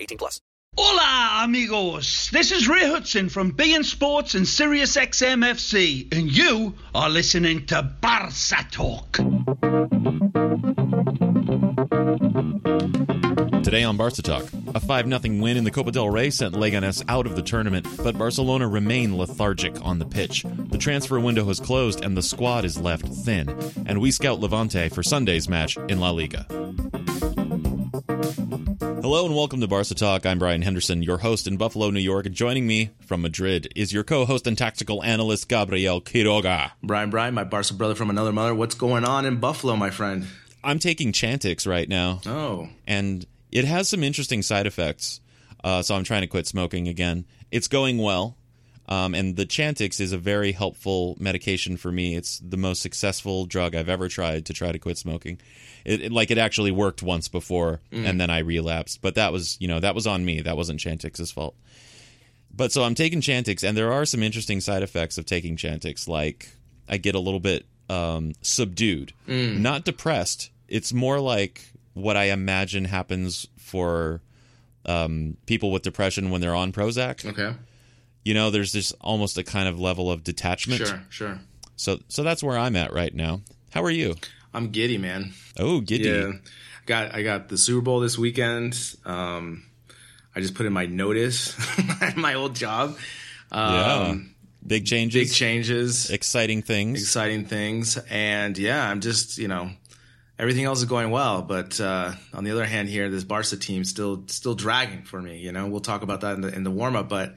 18+. Hola, amigos. This is Ray Hudson from BN Sports and Sirius XM FC, and you are listening to Barca Talk. Today on Barca Talk, a 5-0 win in the Copa del Rey sent Leganés out of the tournament, but Barcelona remain lethargic on the pitch. The transfer window has closed and the squad is left thin. And we scout Levante for Sunday's match in La Liga. Hello and welcome to Barca Talk. I'm Brian Henderson, your host in Buffalo, New York. And joining me from Madrid is your co-host and tactical analyst, Gabriel Quiroga. Brian, my Barca brother from another mother. What's going on in Buffalo, my friend? I'm taking Chantix right now. Oh. And it has some interesting side effects, so I'm trying to quit smoking again. It's going well, and the Chantix is a very helpful medication for me. It's the most successful drug I've ever tried to try to quit smoking. It actually worked once before, and then I relapsed. But that was, that was on me. That wasn't Chantix's fault. But so I'm taking Chantix, and there are some interesting side effects of taking Chantix. Like, I get a little bit subdued, not depressed. It's more like what I imagine happens for people with depression when they're on Prozac. Okay. There's this almost a kind of level of detachment. Sure. So that's where I'm at right now. How are you? I'm giddy, man. Oh, giddy. Yeah. I got the Super Bowl this weekend. I just put in my notice at my old job. Big changes. Exciting things. And yeah, I'm just, everything else is going well, but on the other hand here, this Barca team still dragging for me. We'll talk about that in the warm-up, but,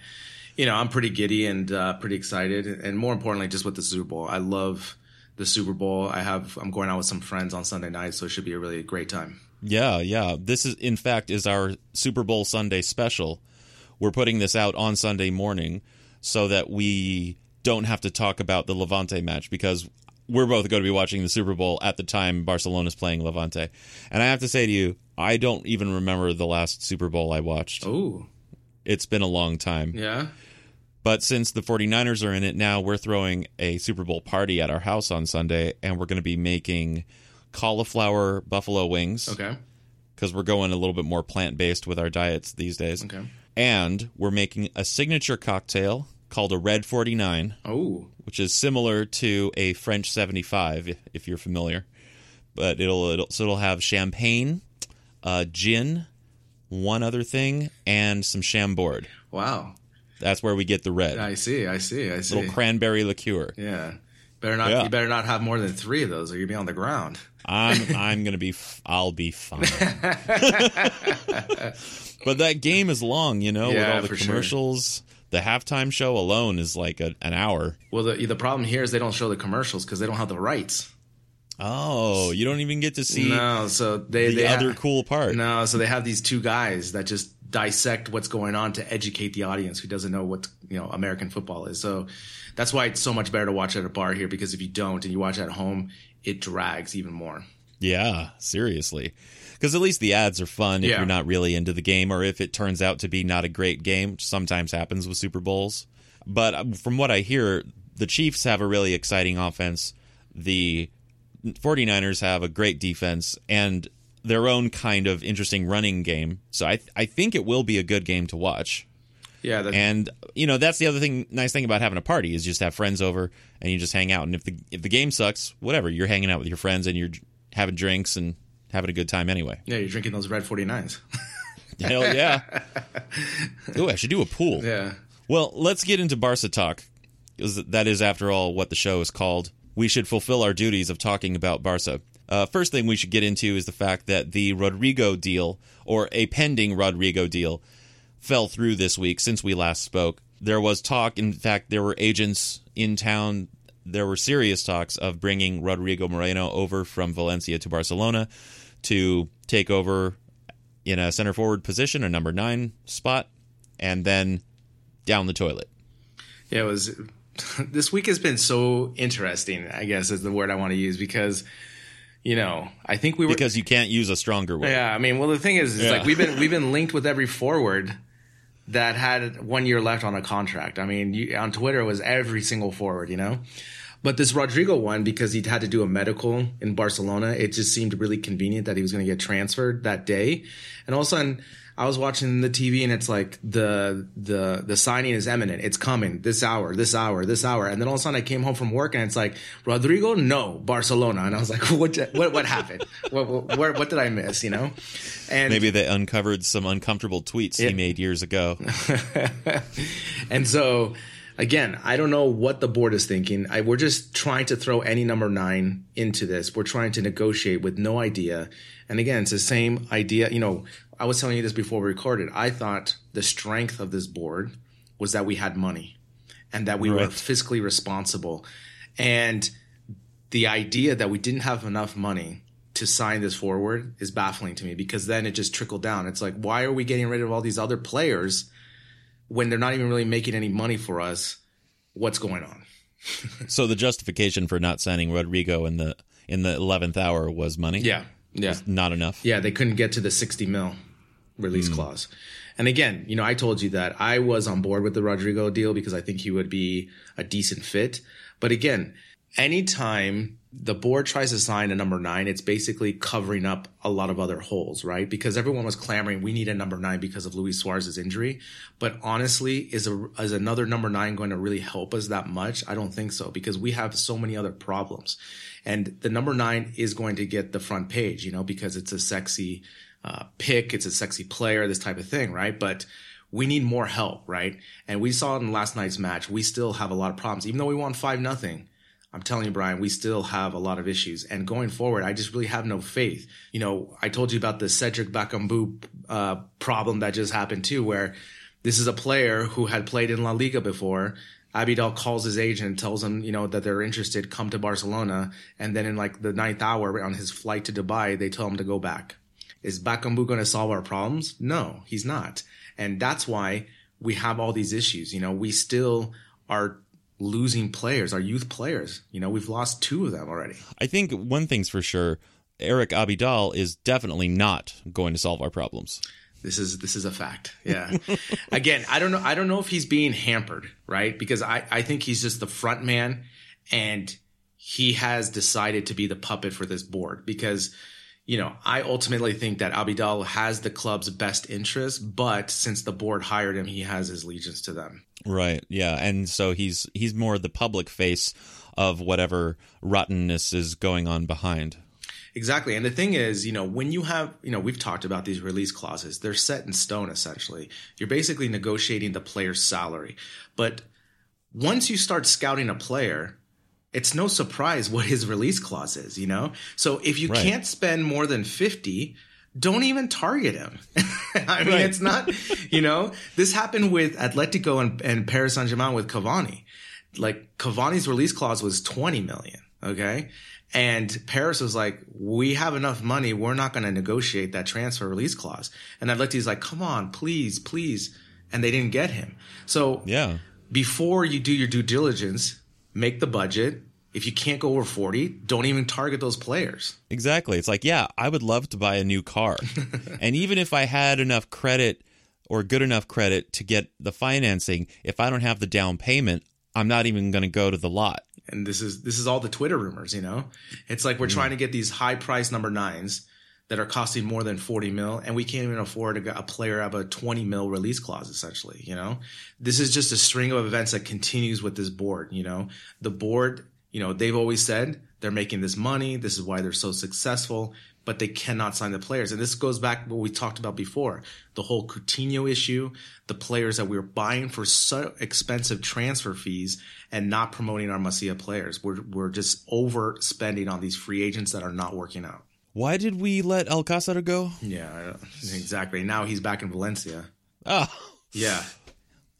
I'm pretty giddy and pretty excited, and more importantly, just with the Super Bowl. I love the Super Bowl. I'm going out with some friends on Sunday night, so it should be a really great time. Yeah. This is, in fact, is our Super Bowl Sunday special. We're putting this out on Sunday morning so that we don't have to talk about the Levante match, because we're both going to be watching the Super Bowl at the time Barcelona's playing Levante. And I have to say to you, I don't even remember the last Super Bowl I watched. Oh. It's been a long time. Yeah. But since the 49ers are in it now, we're throwing a Super Bowl party at our house on Sunday, and we're going to be making cauliflower buffalo wings. Okay. Because we're going a little bit more plant-based with our diets these days. Okay. And we're making a signature cocktail called a Red 49, which is similar to a French 75, if you're familiar. But it'll have champagne, gin, one other thing, and some Chambord. Wow, that's where we get the red. I see. Little cranberry liqueur. Yeah, You better not have more than three of those, or you'll be on the ground. I'll be fine. But that game is long, with all the commercials. Sure. The halftime show alone is like an hour. Well, the problem here is they don't show the commercials because they don't have the rights. Oh, you don't even get to see cool part. No, so they have these two guys that just dissect what's going on to educate the audience who doesn't know what American football is. So that's why it's so much better to watch at a bar here, because if you don't and you watch at home, it drags even more. Yeah, seriously. Because at least the ads are fun if you're not really into the game, or if it turns out to be not a great game, which sometimes happens with Super Bowls. But from what I hear, the Chiefs have a really exciting offense. The 49ers have a great defense and their own kind of interesting running game. So I think it will be a good game to watch. Yeah, and that's the other thing. Nice thing about having a party is just have friends over and you just hang out. And if the game sucks, whatever, you're hanging out with your friends and you're having drinks and having a good time anyway. Yeah, you're drinking those Red 49s. Hell yeah. Ooh, I should do a pool. Yeah. Well, let's get into Barca Talk. That is, after all, what the show is called. We should fulfill our duties of talking about Barca. First thing we should get into is the fact that the Rodrigo deal, or a pending Rodrigo deal, fell through this week since we last spoke. There was talk, in fact, there were agents in town, there were serious talks of bringing Rodrigo Moreno over from Valencia to Barcelona to take over in a center forward position, a number 9 spot, and then down the toilet. Yeah, it was... This week has been so interesting, I guess is the word I want to use, because, you know, I think we were... Because you can't use a stronger word. Yeah, I mean, well, the thing is like we've been linked with every forward that had 1 year left on a contract. I mean, on Twitter it was every single forward, you know? But this Rodrigo one, because he'd had to do a medical in Barcelona, it just seemed really convenient that he was going to get transferred that day. And all of a sudden... I was watching the TV and it's like the signing is imminent. It's coming this hour. And then all of a sudden I came home from work and it's like, Rodrigo, no, Barcelona. And I was like, what happened? what did I miss, you know? And maybe they uncovered some uncomfortable tweets he made years ago. And so, again, I don't know what the board is thinking. We're just trying to throw any number 9 into this. We're trying to negotiate with no idea. And again, it's the same idea, you know. I was telling you this before we recorded. I thought the strength of this board was that we had money and that we were fiscally responsible. And the idea that we didn't have enough money to sign this forward is baffling to me, because then it just trickled down. It's like, why are we getting rid of all these other players when they're not even really making any money for us? What's going on? So the justification for not signing Rodrigo in the 11th hour was money? Yeah. It's not enough? Yeah, they couldn't get to the 60 mil. Release clause. And again, you know, I told you that I was on board with the Rodrigo deal because I think he would be a decent fit. But again, anytime the board tries to sign a number 9, it's basically covering up a lot of other holes, right? Because everyone was clamoring, we need a number 9 because of Luis Suarez's injury. But honestly, is another number 9 going to really help us that much? I don't think so, because we have so many other problems. And the number 9 is going to get the front page, you know, because it's a sexy pick, it's a sexy player, this type of thing, right? But we need more help, right? And we saw in last night's match, we still have a lot of problems. Even though we won 5-0, I'm telling you, Brian, we still have a lot of issues. And going forward, I just really have no faith. You know, I told you about the Cedric Bakambu problem that just happened too, where this is a player who had played in La Liga before. Abidal calls his agent and tells him, you know, that they're interested, come to Barcelona. And then in like the 9th hour on his flight to Dubai, they tell him to go back. Is Bakambu going to solve our problems? No, he's not. And that's why we have all these issues. You know, we still are losing players, our youth players. You know, we've lost 2 of them already. I think one thing's for sure, Eric Abidal is definitely not going to solve our problems. This is a fact. Yeah. Again, I don't know if he's being hampered, right? Because I think he's just the front man and he has decided to be the puppet for this board, because you know, I ultimately think that Abidal has the club's best interest, but since the board hired him, he has his allegiance to them. Right, yeah, and so he's more the public face of whatever rottenness is going on behind. Exactly, and the thing is, you know, when you have, you know, we've talked about these release clauses. They're set in stone, essentially. You're basically negotiating the player's salary. But once you start scouting a player, it's no surprise what his release clause is, you know? So if you can't spend more than 50, don't even target him. I mean, it's not, you know, this happened with Atletico and Paris Saint-Germain with Cavani. Like, Cavani's release clause was 20 million, okay? And Paris was like, we have enough money. We're not going to negotiate that transfer release clause. And Atleti's like, come on, please, please. And they didn't get him. So before you do your due diligence, make the budget. If you can't go over 40, don't even target those players. Exactly. It's like, yeah, I would love to buy a new car. And even if I had enough credit or good enough credit to get the financing, if I don't have the down payment, I'm not even going to go to the lot. And this is all the Twitter rumors, you know? It's like we're trying to get these high-priced number 9s that are costing more than 40 mil, and we can't even afford a player of a 20 mil release clause, essentially, you know? This is just a string of events that continues with this board, you know? The board, you know, they've always said they're making this money. This is why they're so successful. but they cannot sign the players. And this goes back to what we talked about before, the whole Coutinho issue, the players that we were buying for so expensive transfer fees and not promoting our Masia players. We're just overspending on these free agents that are not working out. Why did we let Alcácer go? Yeah, exactly. Now he's back in Valencia. Oh. Yeah.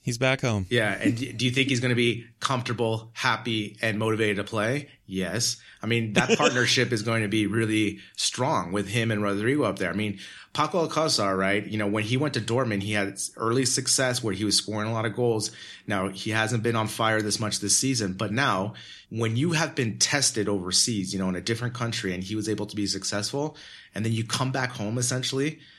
He's back home. Yeah, and do you think he's going to be comfortable, happy, and motivated to play? Yes. I mean, that partnership is going to be really strong with him and Rodrigo up there. I mean, Paco Alcácer, right, you know, when he went to Dortmund, he had early success where he was scoring a lot of goals. Now, he hasn't been on fire this much this season, but now when you have been tested overseas, you know, in a different country, and he was able to be successful, and then you come back home essentially –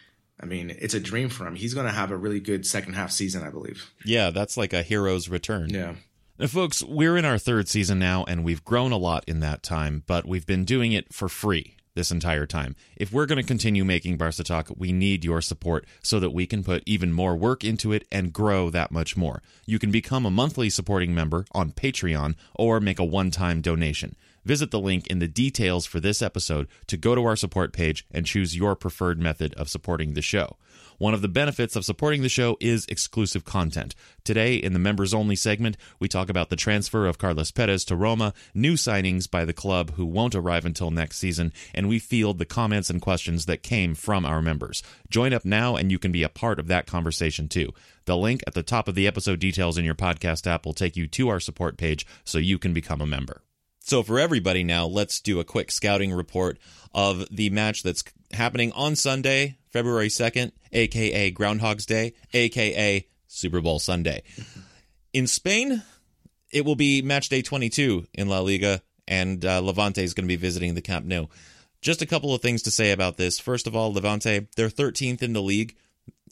I mean, it's a dream for him. He's going to have a really good second half season, I believe. Yeah, that's like a hero's return. Yeah. Now, folks, we're in our third season now, and we've grown a lot in that time, but we've been doing it for free this entire time. If we're going to continue making Barca Talk, we need your support so that we can put even more work into it and grow that much more. You can become a monthly supporting member on Patreon or make a one-time donation. Visit the link in the details for this episode to go to our support page and choose your preferred method of supporting the show. One of the benefits of supporting the show is exclusive content. Today, in the members-only segment, we talk about the transfer of Carles Perez to Roma, new signings by the club who won't arrive until next season, and we field the comments and questions that came from our members. Join up now, and you can be a part of that conversation, too. The link at the top of the episode details in your podcast app will take you to our support page so you can become a member. So for everybody now, let's do a quick scouting report of the match that's happening on Sunday, February 2nd, a.k.a. Groundhog's Day, a.k.a. Super Bowl Sunday. In Spain, it will be match day 22 in La Liga, and Levante is going to be visiting the Camp Nou. Just a couple of things to say about this. First of all, Levante, they're 13th in the league,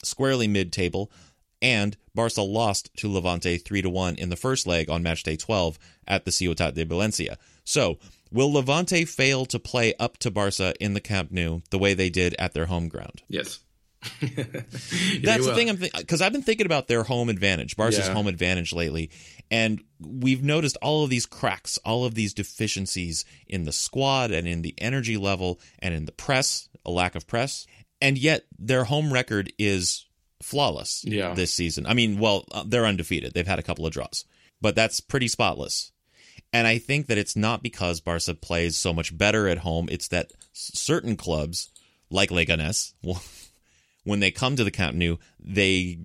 squarely mid-table, and Barca lost to Levante 3-1 in the first leg on matchday 12 at the Ciutat de Valencia. So, will Levante fail to play up to Barca in the Camp Nou the way they did at their home ground? Yes. That's the thing I'm thinking, because I've been thinking about their home advantage, Barca's home advantage lately, and we've noticed all of these cracks, all of these deficiencies in the squad and in the energy level and in the press, a lack of press, and yet their home record is flawless this season. I mean, well, they're undefeated. They've had a couple of draws, but that's pretty spotless. And I think that it's not because Barca plays so much better at home. It's that certain clubs, like Leganés, when they come to the Camp Nou, they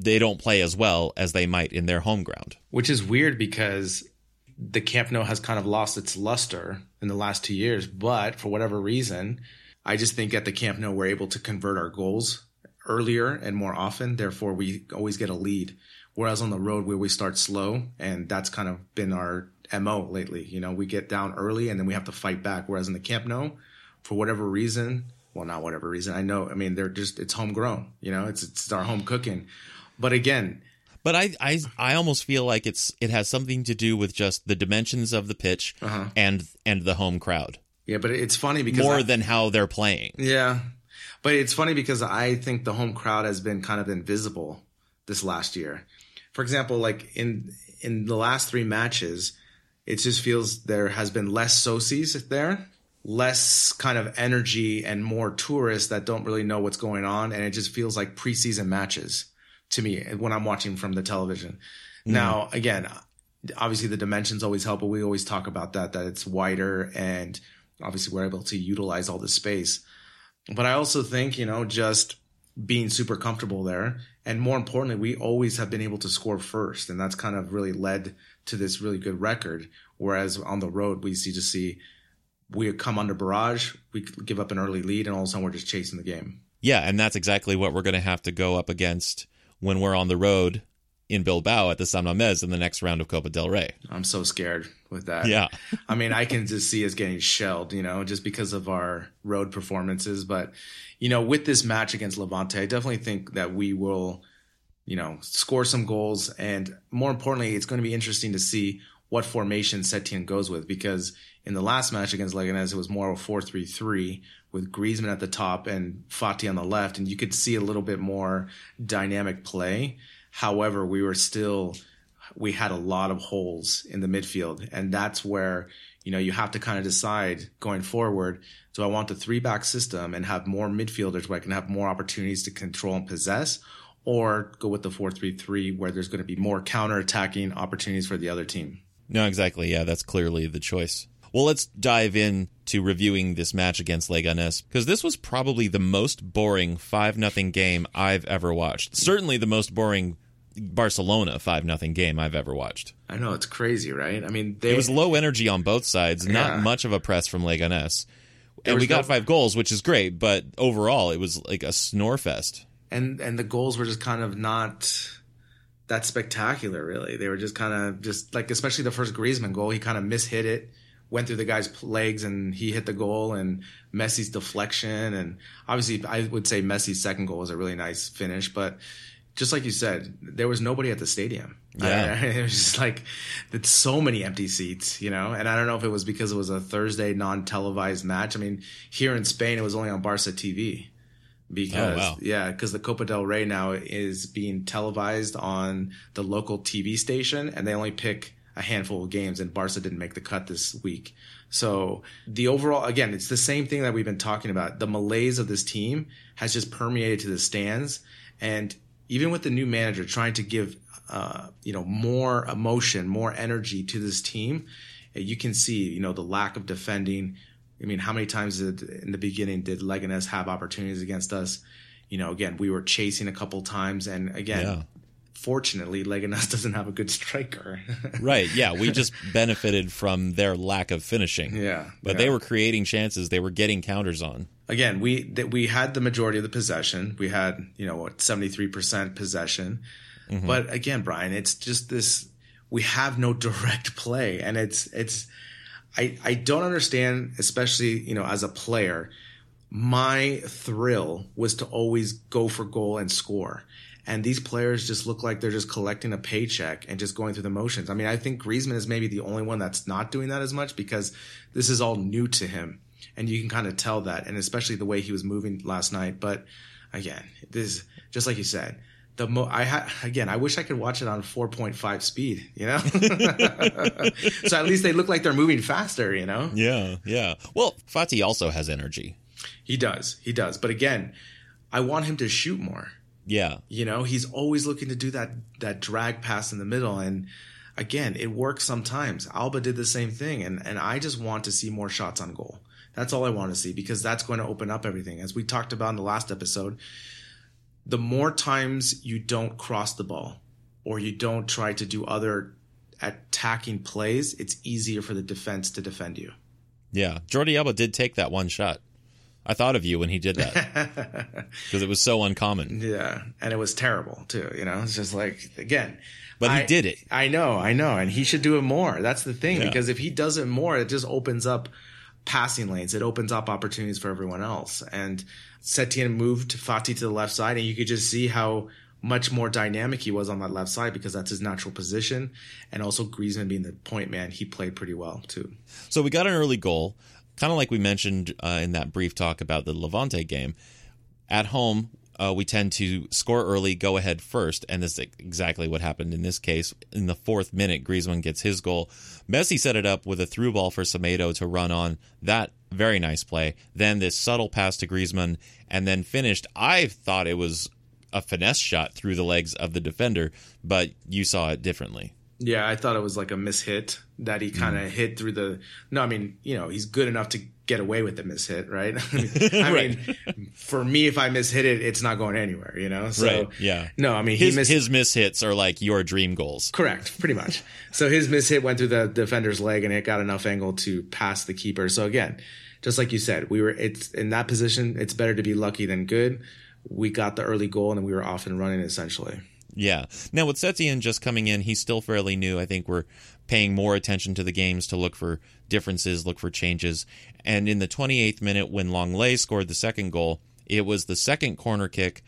don't play as well as they might in their home ground. Which is weird because the Camp Nou has kind of lost its luster in the last 2 years. But for whatever reason, I just think at the Camp Nou, we're able to convert our goals earlier and more often, therefore we always get a lead, whereas on the road we always start slow, and that's kind of been our MO lately. You know, we get down early and then we have to fight back, whereas in the Camp Nou, for whatever reason, well, not whatever reason, I know, I mean, they're just, it's homegrown, you know, it's our home cooking. But again, but I almost feel like it has something to do with just the dimensions of the pitch and the home crowd. Yeah, but it's funny because more than how they're playing. Yeah. But it's funny because I think the home crowd has been kind of invisible this last year. For example, like in the last three matches, it just feels there has been less socios there, less kind of energy and more tourists that don't really know what's going on. And it just feels like preseason matches to me when I'm watching from the television. Mm. Now, again, obviously the dimensions always help, but we always talk about that it's wider and obviously we're able to utilize all the space. But I also think, you know, just being super comfortable there. And more importantly, we always have been able to score first. And that's kind of really led to this really good record. Whereas on the road, we come under barrage, we give up an early lead, and all of a sudden we're just chasing the game. Yeah, and that's exactly what we're going to have to go up against when we're on the road in Bilbao at the San Mamés in the next round of Copa del Rey. I'm so scared with that. Yeah. I mean, I can just see us getting shelled, you know, just because of our road performances. But, you know, with this match against Levante, I definitely think that we will, you know, score some goals. And more importantly, it's going to be interesting to see what formation Setien goes with, because in the last match against Leganés, it was more of a 4-3-3 with Griezmann at the top and Fati on the left. And you could see a little bit more dynamic play. However, we were still we had a lot of holes in the midfield. And that's where, you know, you have to kind of decide going forward, do I want the three-back system and have more midfielders where I can have more opportunities to control and possess, or go with the 4-3-3 where there's going to be more counter-attacking opportunities for the other team? No, exactly. Yeah, that's clearly the choice. Well, let's dive in to reviewing this match against Leganés, because this was probably the most boring 5-0 game I've ever watched. Certainly the most boring Barcelona 5-0 game I've ever watched. I know, it's crazy, right? I mean, it was low energy on both sides, not much of a press from Leganés. And we got 5 goals, which is great, but overall it was like a snore fest. And the goals were just kind of not that spectacular, really. They were just kind of just like, especially the first Griezmann goal, he kind of mishit it, went through the guy's legs and he hit the goal, and Messi's deflection. And obviously I would say Messi's second goal was a really nice finish, but just like you said, there was nobody at the stadium. Yeah. It was just like, it's so many empty seats, you know? And I don't know if it was because it was a Thursday non-televised match. I mean, here in Spain, it was only on Barca TV because, because the Copa del Rey now is being televised on the local TV station, and they only pick a handful of games, and Barca didn't make the cut this week. So the overall, again, it's the same thing that we've been talking about. The malaise of this team has just permeated to the stands, and even with the new manager trying to give more emotion, more energy to this team, you can see, you know, the lack of defending. I mean, how many times in the beginning did Leganés have opportunities against us? You know, again, we were chasing a couple times, and again, fortunately, Leganés doesn't have a good striker. Right, yeah, we just benefited from their lack of finishing. Yeah. But they were creating chances, they were getting counters on. Again, we had the majority of the possession. We had, 73% possession. Mm-hmm. But again, Brian, it's just this, we have no direct play. And it's I don't understand, especially, as a player, my thrill was to always go for goal and score. And these players just look like they're just collecting a paycheck and just going through the motions. I mean, I think Griezmann is maybe the only one that's not doing that as much, because this is all new to him. And you can kind of tell that, and especially the way he was moving last night. But again, this, just like you said, I wish I could watch it on 4.5 speed, So at least they look like they're moving faster, Yeah, yeah. Well, Fati also has energy. He does. But again, I want him to shoot more. Yeah. He's always looking to do that drag pass in the middle, and again, it works sometimes. Alba did the same thing, and I just want to see more shots on goal. That's all I want to see, because that's going to open up everything. As we talked about in the last episode, the more times you don't cross the ball or you don't try to do other attacking plays, it's easier for the defense to defend you. Yeah. Jordi Alba did take that one shot. I thought of you when he did that because it was so uncommon. Yeah. And it was terrible too. It's just like, again, but he did it. I know. And he should do it more. That's the thing, because if he does it more, it just opens up passing lanes. It opens up opportunities for everyone else. And Setien moved Fati to the left side, and you could just see how much more dynamic he was on that left side, because that's his natural position. And also Griezmann being the point man, he played pretty well too. So we got an early goal, kind of like we mentioned in that brief talk about the Levante game. At home, we tend to score early, go ahead first, and this is exactly what happened in this case. In the 4th minute, Griezmann gets his goal. Messi set it up with a through ball for Semedo to run on. That very nice play. Then this subtle pass to Griezmann, and then finished. I thought it was a finesse shot through the legs of the defender, but you saw it differently. Yeah, I thought it was like a mishit that he kind of hit through the... No, I mean, he's good enough to get away with the mishit, right? I mean, for me, if I mishit it, it's not going anywhere, So, right, yeah. No, I mean, his mishits are like your dream goals. Correct, pretty much. So his mishit went through the defender's leg, and it got enough angle to pass the keeper. So again, just like you said, it's in that position, it's better to be lucky than good. We got the early goal, and then we were off and running, essentially. Yeah. Now, with Setien just coming in, he's still fairly new. I think we're paying more attention to the games to look for differences, look for changes. And in the 28th minute, when Lenglet scored the second goal, it was the second corner kick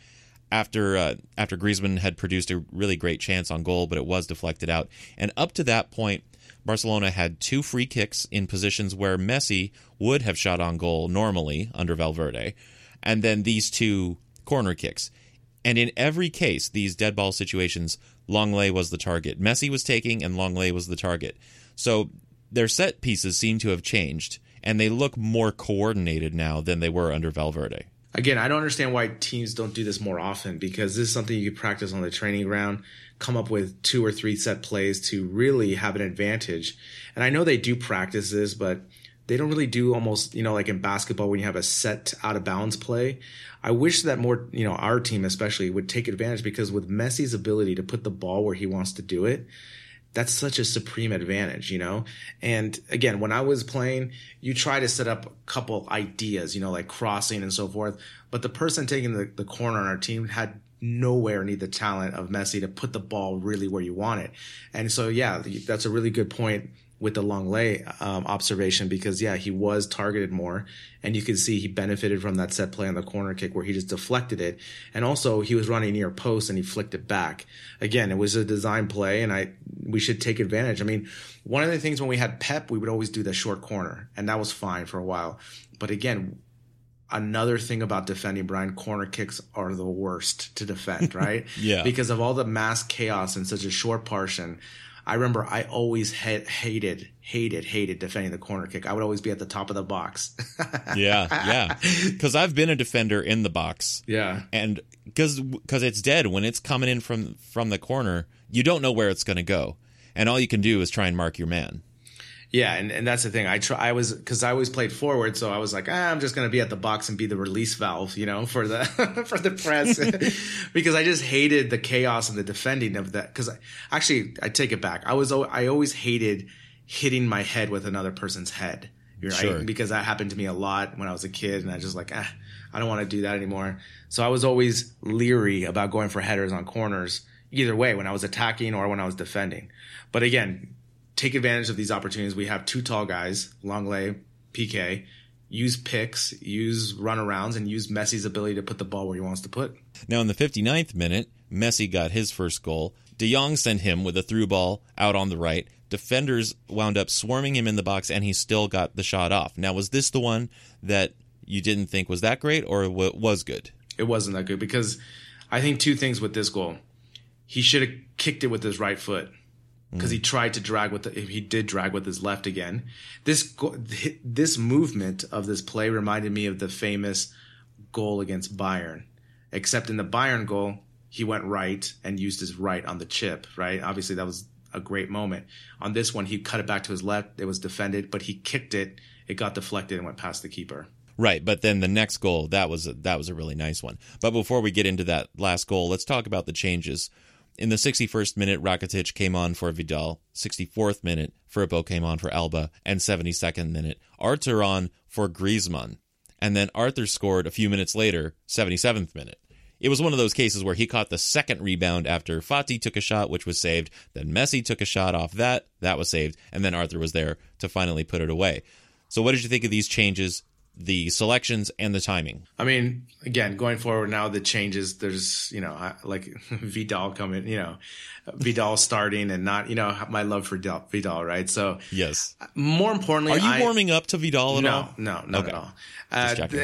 after Griezmann had produced a really great chance on goal, but it was deflected out. And up to that point, Barcelona had 2 free kicks in positions where Messi would have shot on goal normally under Valverde, and then these 2 corner kicks. And in every case, these dead ball situations, Lenglet was the target. Messi was taking and Lenglet was the target. So their set pieces seem to have changed, and they look more coordinated now than they were under Valverde. Again, I don't understand why teams don't do this more often, because this is something you could practice on the training ground, come up with 2 or 3 set plays to really have an advantage. And I know they do practice this, but they don't really do almost, like in basketball when you have a set out of bounds play. I wish that more, our team especially would take advantage, because with Messi's ability to put the ball where he wants to do it, that's such a supreme advantage, And again, when I was playing, you try to set up a couple ideas, like crossing and so forth. But the person taking the corner on our team had nowhere near the talent of Messi to put the ball really where you want it. And so, yeah, that's a really good point with the Lenglet observation, because, yeah, he was targeted more. And you could see he benefited from that set play on the corner kick where he just deflected it. And also he was running near post and he flicked it back. Again, it was a design play, and we should take advantage. I mean, one of the things when we had Pep, we would always do the short corner, and that was fine for a while. But again, another thing about defending, Brian, corner kicks are the worst to defend, right? Yeah. Because of all the mass chaos in such a short portion. I remember I always hated defending the corner kick. I would always be at the top of the box. Yeah. Because I've been a defender in the box. Yeah. And because it's dead. When it's coming in from the corner, you don't know where it's going to go. And all you can do is try and mark your man. Yeah, and that's the thing. I always played forward, so I was like, I'm just gonna be at the box and be the release valve, for the for the press, because I just hated the chaos and the defending of that. Because I take it back. I always hated hitting my head with another person's head, right? Sure. Because that happened to me a lot when I was a kid, and I just like, I don't want to do that anymore. So I was always leery about going for headers on corners, either way, when I was attacking or when I was defending. But again, take advantage of these opportunities. We have 2 tall guys, Lenglet, PK. Use picks, use runarounds, and use Messi's ability to put the ball where he wants to put. Now, in the 59th minute, Messi got his first goal. De Jong sent him with a through ball out on the right. Defenders wound up swarming him in the box, and he still got the shot off. Now, was this the one that you didn't think was that great, or was good? It wasn't that good, because I think 2 things with this goal. He should have kicked it with his right foot, because he tried to drag drag with his left again. This movement of this play reminded me of the famous goal against Bayern, except in the Bayern goal, he went right and used his right on the chip, right? Obviously, that was a great moment. On this one, he cut it back to his left. It was defended, but he kicked it. It got deflected and went past the keeper. Right, but then the next goal, that was a really nice one. But before we get into that last goal, let's talk about the changes. In the 61st minute, Rakitic came on for Vidal. 64th minute, Firpo came on for Alba. And 72nd minute, Arthur on for Griezmann. And then Arthur scored a few minutes later, 77th minute. It was one of those cases where he caught the second rebound after Fati took a shot, which was saved. Then Messi took a shot off that was saved. And then Arthur was there to finally put it away. So what did you think of these changes, the selections, and the timing? I mean, again, going forward now, the changes, there's, like Vidal coming, Vidal starting and not, my love for Vidal, right? So, yes. More importantly, are you warming up to Vidal at all? No, not at all. The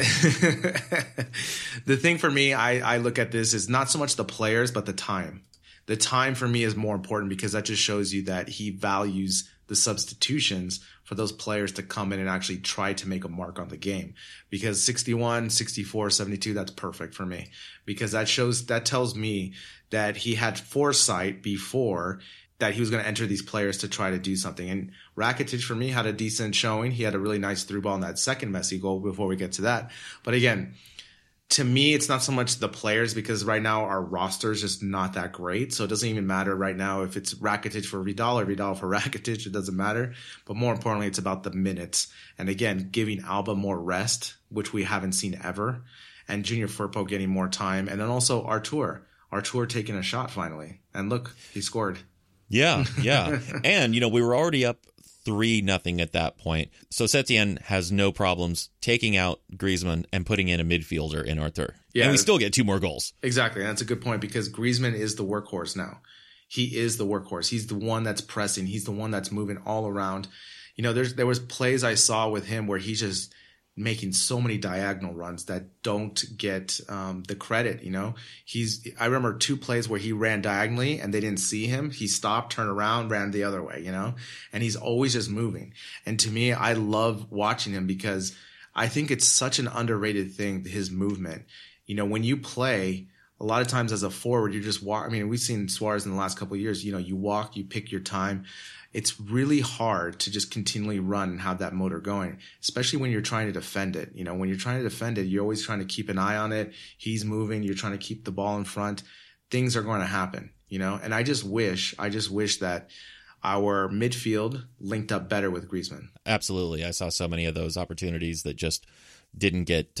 thing for me, I look at this is not so much the players, but the time. The time for me is more important, because that just shows you that he values the substitutions for those players to come in and actually try to make a mark on the game. Because 61, 64, 72, that's perfect for me, because that tells me that he had foresight before that he was going to enter these players to try to do something. And Rakitic for me had a decent showing. He had a really nice through ball in that second Messi goal before we get to that. But again, to me, it's not so much the players, because right now our roster is just not that great. So it doesn't even matter right now if it's Rakitic for Vidal or Vidal for Rakitic. It doesn't matter. But more importantly, it's about the minutes. And again, giving Alba more rest, which we haven't seen ever. And Junior Firpo getting more time. And then also Artur. Artur taking a shot finally. And look, he scored. Yeah. And, we were already up 3-0 at that point. So Setien has no problems taking out Griezmann and putting in a midfielder in Arthur. Yeah, and we still get 2 more goals. Exactly. And that's a good point, because Griezmann is the workhorse now. He is the workhorse. He's the one that's pressing. He's the one that's moving all around. There was plays I saw with him where he just making so many diagonal runs that don't get the credit, you know. I remember two plays where he ran diagonally and they didn't see him. He stopped, turned around, ran the other way, you know. And he's always just moving. And to me, I love watching him because I think it's such an underrated thing, his movement. You know, when you play – a lot of times as a forward, you just walk. I mean, we've seen Suarez in the last couple of years. You know, you walk, you pick your time. It's really hard to just continually run and have that motor going, especially when you're trying to defend it. You know, when you're trying to defend it, you're always trying to keep an eye on it. He's moving. You're trying to keep the ball in front. Things are going to happen, you know. And I just wish that our midfield linked up better with Griezmann. Absolutely. I saw so many of those opportunities that just didn't get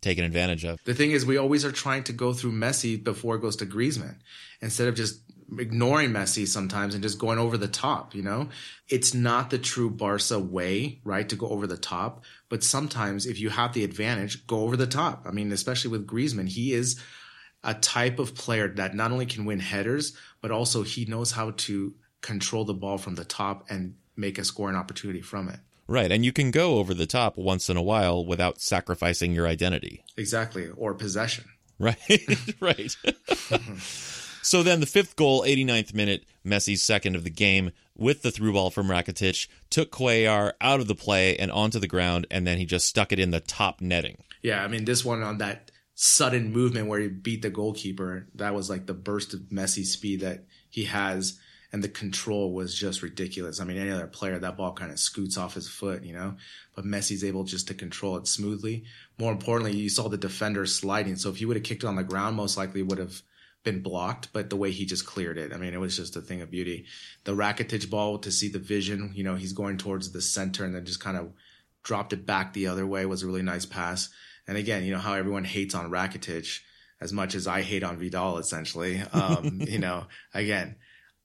taken advantage of. The thing is, we always are trying to go through Messi before it goes to Griezmann, instead of just ignoring Messi sometimes and just going over the top, you know? It's not the true Barca way, right, to go over the top. But sometimes if you have the advantage, go over the top. I mean, especially with Griezmann, he is a type of player that not only can win headers, but also he knows how to control the ball from the top and make a scoring opportunity from it. Right, and you can go over the top once in a while without sacrificing your identity. Exactly, or possession. Right. So then the fifth goal, 89th minute, Messi's second of the game, with the through ball from Rakitic, took Cuellar out of the play and onto the ground, and then he just stuck it in the top netting. Yeah, I mean, this one on that sudden movement where he beat the goalkeeper, that was like the burst of Messi's speed that he has. And the control was just ridiculous. I mean, any other player, that ball kind of scoots off his foot, you know. But Messi's able just to control it smoothly. More importantly, you saw the defender sliding. So if he would have kicked it on the ground, most likely would have been blocked. But the way he just cleared it, I mean, it was just a thing of beauty. The Rakitic ball, to see the vision, you know, he's going towards the center and then just kind of dropped it back the other way, was a really nice pass. And again, you know how everyone hates on Rakitic as much as I hate on Vidal, essentially. You know, again,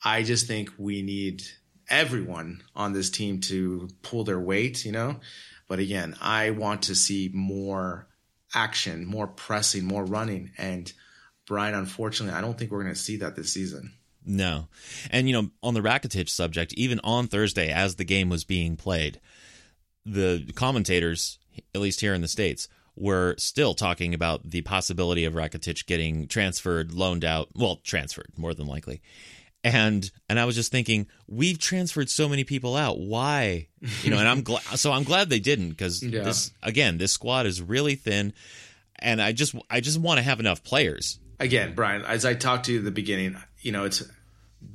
I just think we need everyone on this team to pull their weight, you know. But again, I want to see more action, more pressing, more running. And Brian, unfortunately, I don't think we're going to see that this season. No. And, you know, on the Rakitic subject, even on Thursday, as the game was being played, the commentators, at least here in the States, were still talking about the possibility of Rakitic getting transferred, loaned out. Well, transferred, more than likely. And I was just thinking, we've transferred so many people out. Why? You know, and I'm glad they didn't, because this squad is really thin, and I just want to have enough players. Again, Brian, as I talked to you at the beginning, you know,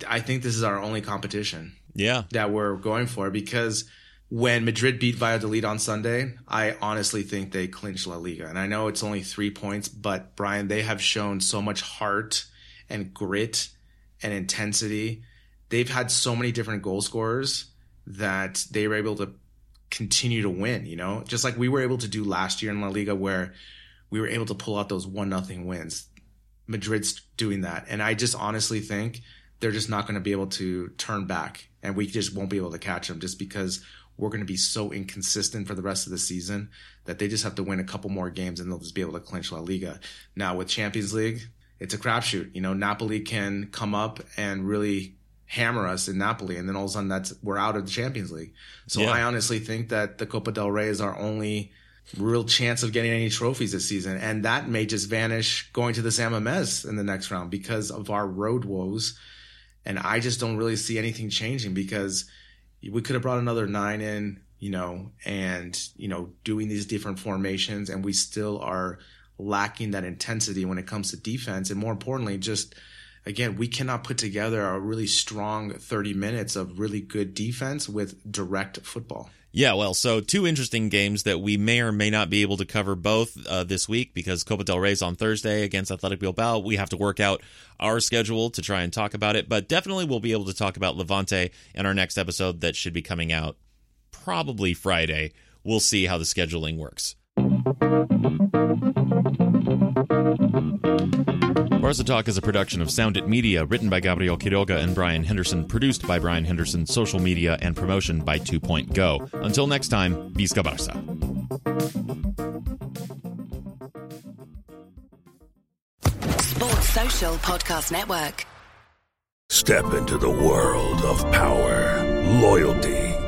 I think this is our only competition. Yeah. That we're going for, because when Madrid beat Valladolid on Sunday, I honestly think they clinched La Liga. And I know it's only 3 points, but Brian, they have shown so much heart and grit and intensity. They've had so many different goal scorers that they were able to continue to win, you know, just like we were able to do last year in La Liga, where we were able to pull out those 1-0 wins. Madrid's doing that. And I just honestly think they're just not going to be able to turn back, and we just won't be able to catch them, just because we're going to be so inconsistent for the rest of the season that they just have to win a couple more games and they'll just be able to clinch La Liga. Now with Champions League, it's a crapshoot. You know, Napoli can come up and really hammer us in Napoli, and then all of a sudden we're out of the Champions League. So yeah. I honestly think that the Copa del Rey is our only real chance of getting any trophies this season, and that may just vanish going to the San Mamés in the next round because of our road woes. And I just don't really see anything changing, because we could have brought another 9 in, you know, and, you know, doing these different formations, and we still are lacking that intensity when it comes to defense. And more importantly, just again, we cannot put together a really strong 30 minutes of really good defense with direct football. Yeah, well, so two interesting games that we may or may not be able to cover both this week, because Copa del Rey's on Thursday against Athletic Bilbao. We have to work out our schedule to try and talk about it, but definitely we'll be able to talk about Levante in our next episode that should be coming out probably Friday. We'll see how the scheduling works. Barca Talk is a production of Sound It Media, written by Gabriel Quiroga and Brian Henderson, produced by Brian Henderson, social media and promotion by 2Point Go. Until next time, Visca Barca. Sports Social Podcast Network. Step into the world of power, loyalty,